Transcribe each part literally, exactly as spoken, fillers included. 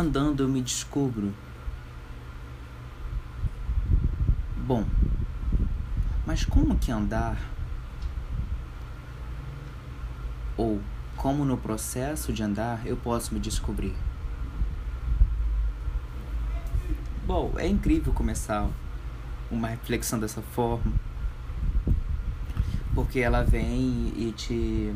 andando eu me descubro. Bom, mas como que andar? Ou como no processo de andar eu posso me descobrir? Bom, é incrível começar uma reflexão dessa forma, porque ela vem e te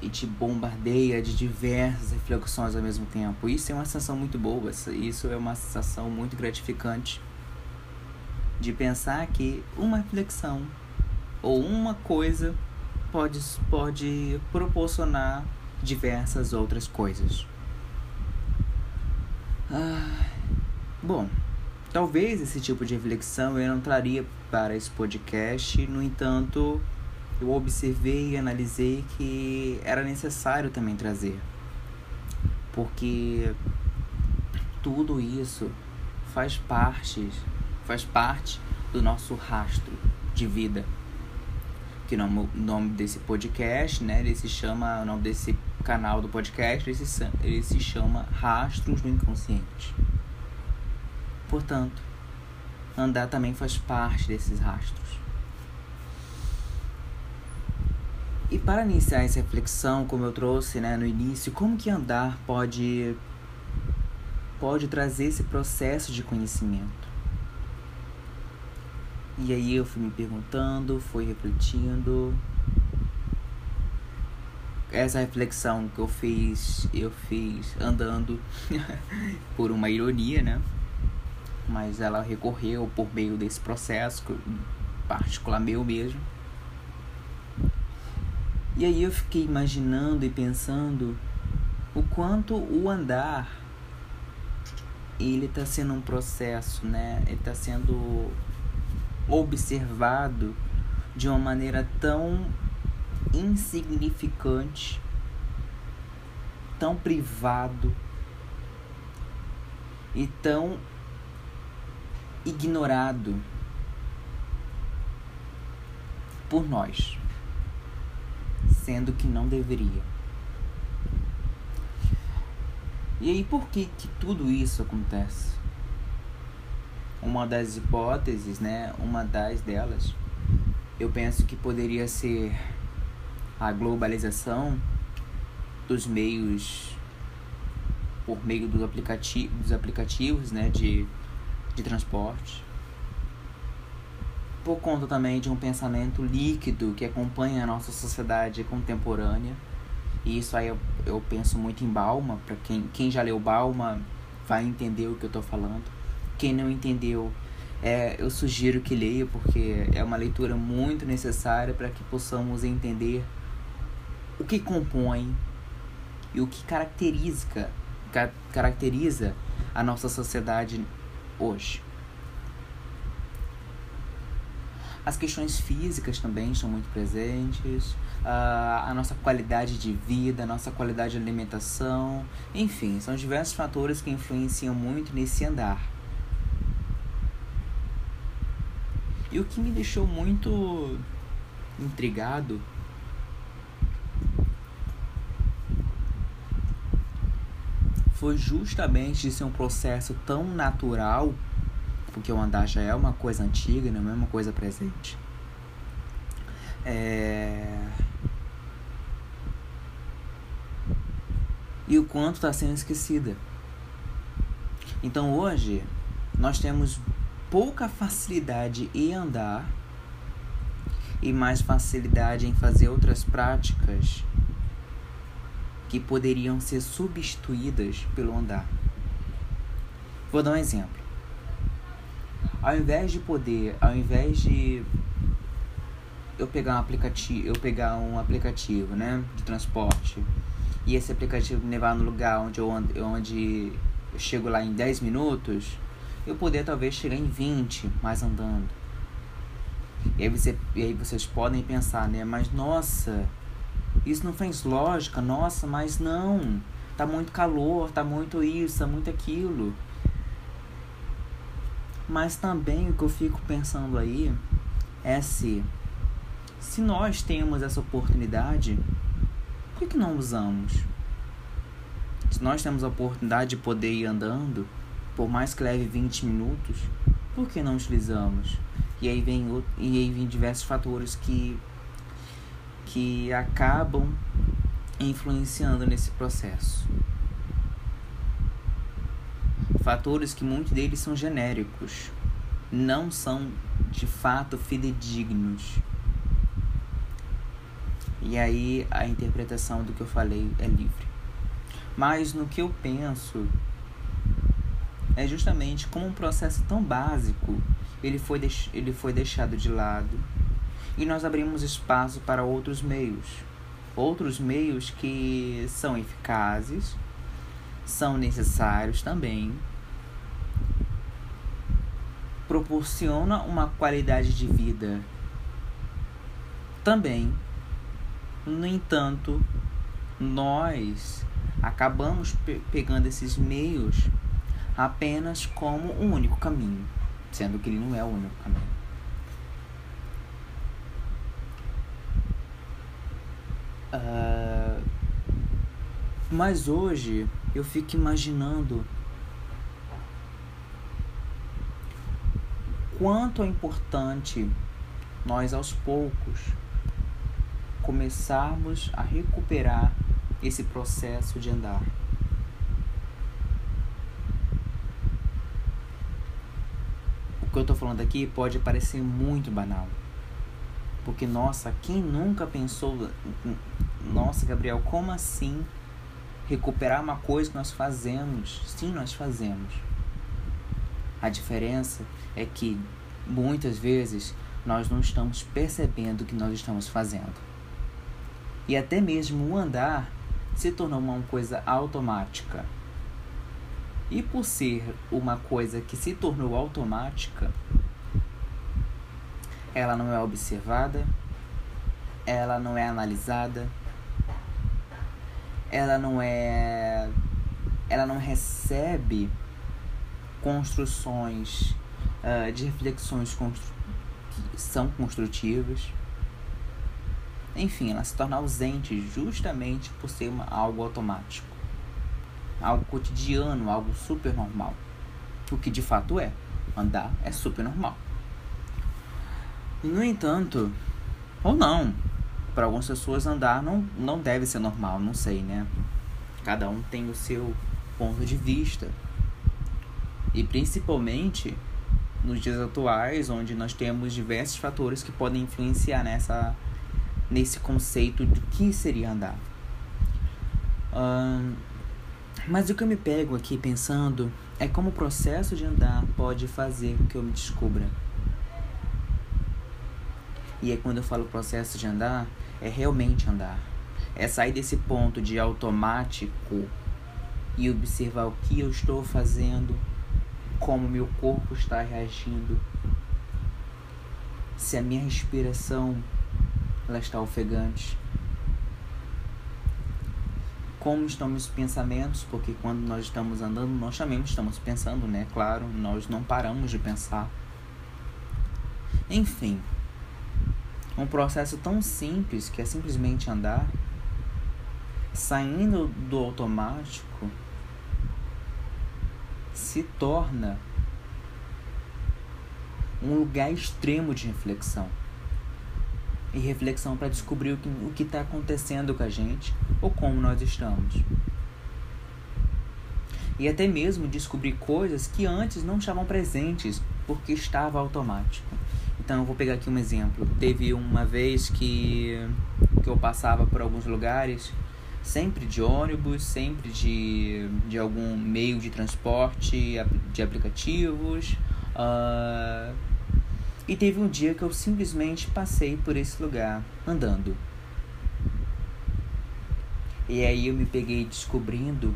e te bombardeia de diversas reflexões ao mesmo tempo. Isso é uma sensação muito boa, isso é uma sensação muito gratificante, de pensar que uma reflexão ou uma coisa pode, pode proporcionar diversas outras coisas. Ah, bom, talvez esse tipo de reflexão eu não traria para esse podcast. No entanto, eu observei e analisei que era necessário também trazer, porque tudo isso faz parte, faz parte do nosso rastro de vida, que o nome, nome desse podcast, né, ele se chama, o nome desse canal do podcast, ele se, ele se chama Rastros do Inconsciente. Portanto, andar também faz parte desses rastros. E para iniciar essa reflexão, como eu trouxe, né, no início, como que andar pode, pode trazer esse processo de conhecimento? E aí eu fui me perguntando, fui refletindo. Essa reflexão que eu fiz, eu fiz andando por uma ironia, né? Mas ela recorreu por meio desse processo, particular meu mesmo. E aí eu fiquei imaginando e pensando o quanto o andar, ele está sendo um processo, né? Ele está sendo observado de uma maneira tão insignificante, tão privado e tão ignorado por nós, sendo que não deveria. E aí, por que que tudo isso acontece? Uma das hipóteses, né? Uma das delas, eu penso que poderia ser a globalização dos meios, por meio dos aplicativos, dos aplicativos, né? De, de transporte. Por conta também de um pensamento líquido que acompanha a nossa sociedade contemporânea. E isso aí eu, eu penso muito em Bauman. Para quem, quem já leu Bauman vai entender o que eu tô falando. Quem não entendeu, é, eu sugiro que leia, porque é uma leitura muito necessária para que possamos entender o que compõe e o que caracteriza, ca- caracteriza a nossa sociedade hoje. As questões físicas também estão muito presentes, a, a nossa qualidade de vida, a nossa qualidade de alimentação, enfim, são diversos fatores que influenciam muito nesse andar. E o que me deixou muito intrigado foi justamente de ser um processo tão natural, porque o andar já é uma coisa antiga, não é uma coisa presente. É... E o quanto está sendo esquecida. Então hoje nós temos pouca facilidade em andar e mais facilidade em fazer outras práticas que poderiam ser substituídas pelo andar. Vou dar um exemplo. Ao invés de poder, ao invés de eu pegar um aplicativo, eu pegar um aplicativo, né, de transporte, e esse aplicativo me levar no lugar onde eu, ando, onde eu chego lá em dez minutos, eu poder talvez chegar em vinte, mas andando. E aí, você, e aí vocês podem pensar, né? Mas nossa, isso não faz lógica, nossa, mas não. Tá muito calor, tá muito isso, tá muito aquilo. Mas também o que eu fico pensando aí é se, se nós temos essa oportunidade, por que que não usamos? Se nós temos a oportunidade de poder ir andando, por mais que leve vinte minutos, por que não utilizamos? E aí vem, outro, e aí vem diversos fatores que, que acabam influenciando nesse processo. Fatores que muitos deles são genéricos, não são de fato fidedignos. E aí a interpretação do que eu falei é livre. Mas no que eu penso é justamente como um processo tão básico ele foi, deix- ele foi deixado de lado e nós abrimos espaço para outros meios. Outros meios que são eficazes, são necessários também, proporcionam uma qualidade de vida também. No entanto, nós acabamos pe- pegando esses meios apenas como um único caminho, sendo que ele não é o único caminho. Uh, mas hoje eu fico imaginando quanto é importante nós, aos poucos, começarmos a recuperar esse processo de andar. O que eu estou falando aqui pode parecer muito banal, porque nossa, quem nunca pensou, nossa, Gabriel, como assim recuperar uma coisa que nós fazemos? Sim, nós fazemos. A diferença é que muitas vezes nós não estamos percebendo o que nós estamos fazendo. E até mesmo o andar se tornou uma coisa automática. E por ser uma coisa que se tornou automática, ela não é observada, ela não é analisada, ela não é, ela não recebe construções uh, de reflexões constru- que são construtivas. Enfim, ela se torna ausente justamente por ser uma, algo automático, algo cotidiano, algo super normal. O que de fato é, andar é super normal. No entanto, ou não, para algumas pessoas andar não, não deve ser normal, não sei, né? Cada um tem o seu ponto de vista. E principalmente nos dias atuais, onde nós temos diversos fatores que podem influenciar nessa... nesse conceito do que seria andar. Uh, mas o que eu me pego aqui pensando é como o processo de andar pode fazer com que eu me descubra. E aí, quando eu falo processo de andar, é realmente andar. É sair desse ponto de automático e observar o que eu estou fazendo, como meu corpo está reagindo, se a minha respiração ela está ofegante, como estão meus pensamentos, porque quando nós estamos andando, nós também estamos pensando, né? Claro, nós não paramos de pensar. Enfim, um processo tão simples que é simplesmente andar, saindo do automático, se torna um lugar extremo de reflexão. E reflexão para descobrir o que está acontecendo com a gente ou como nós estamos. E até mesmo descobrir coisas que antes não estavam presentes porque estava automático. Então eu vou pegar aqui um exemplo. Teve uma vez que, que eu passava por alguns lugares, sempre de ônibus, sempre de, de algum meio de transporte, de aplicativos. Uh, E teve um dia que eu simplesmente passei por esse lugar andando. E aí eu me peguei descobrindo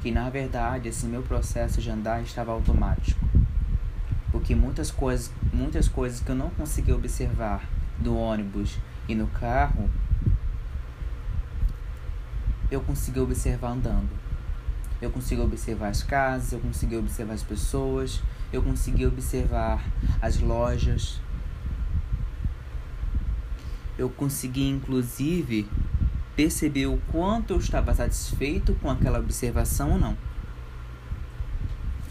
que, na verdade, esse meu processo de andar estava automático. Porque muitas coisas, muitas coisas que eu não conseguia observar do ônibus e no carro, eu consegui observar andando. Eu consegui observar as casas, eu consegui observar as pessoas, eu consegui observar as lojas. Eu consegui, inclusive, percebeu o quanto eu estava satisfeito com aquela observação ou não.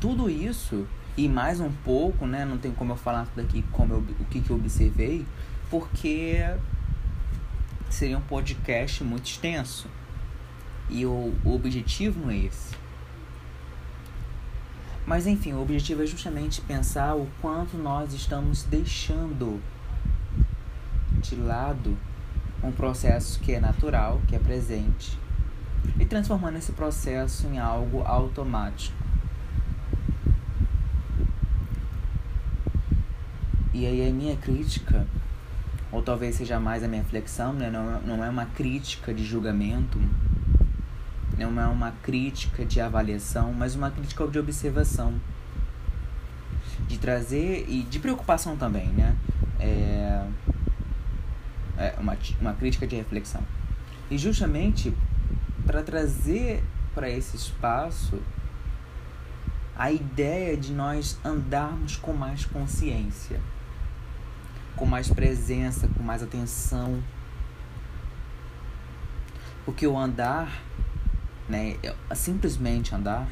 Tudo isso, e mais um pouco, né? Não tem como eu falar tudo aqui como eu, o que, que eu observei, porque seria um podcast muito extenso. E o, o objetivo não é esse. Mas enfim, o objetivo é justamente pensar o quanto nós estamos deixando de lado um processo que é natural, que é presente, e transformando esse processo em algo automático. E aí a minha crítica, ou talvez seja mais a minha reflexão, né? não, não é uma crítica de julgamento, não é uma crítica de avaliação, mas uma crítica de observação, de trazer, e de preocupação também, né? É, é uma, uma crítica de reflexão. E justamente para trazer para esse espaço a ideia de nós andarmos com mais consciência, com mais presença, com mais atenção. Porque o andar, né, simplesmente andar,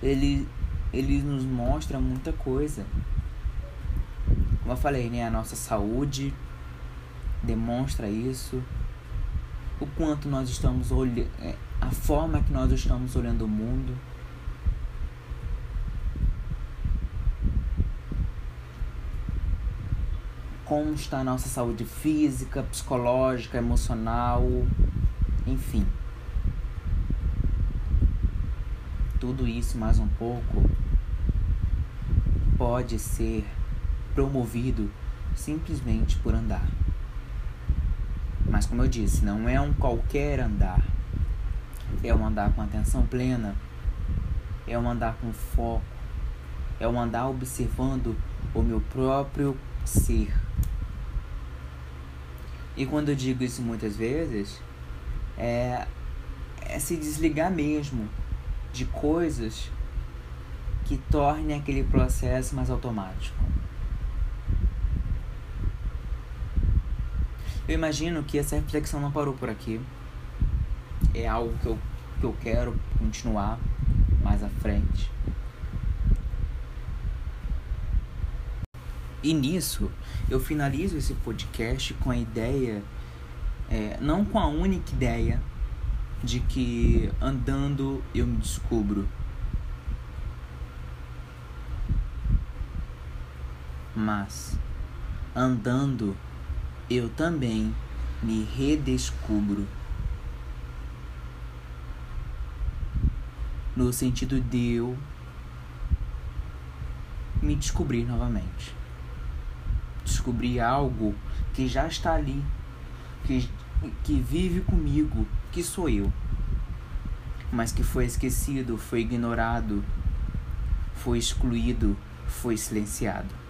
ele, ele nos mostra muita coisa. Como eu falei, né, a nossa saúde demonstra isso, o quanto nós estamos olhando, a forma que nós estamos olhando o mundo. Como está a nossa saúde física, psicológica, emocional, enfim. Tudo isso, mais um pouco, pode ser promovido simplesmente por andar. Mas, como eu disse, não é um qualquer andar. É um andar com atenção plena. É um andar com foco. É um andar observando o meu próprio ser. E quando eu digo isso muitas vezes, é, é se desligar mesmo de coisas que tornem aquele processo mais automático. Eu imagino que essa reflexão não parou por aqui. É algo que eu, que eu quero continuar mais à frente. E nisso, eu finalizo esse podcast com a ideia, é, não com a única ideia, de que andando eu me descubro. Mas, andando, eu também me redescubro. No sentido de eu me descobrir novamente. Descobrir algo que já está ali, que, que vive comigo, que sou eu, mas que foi esquecido, foi ignorado, foi excluído, foi silenciado.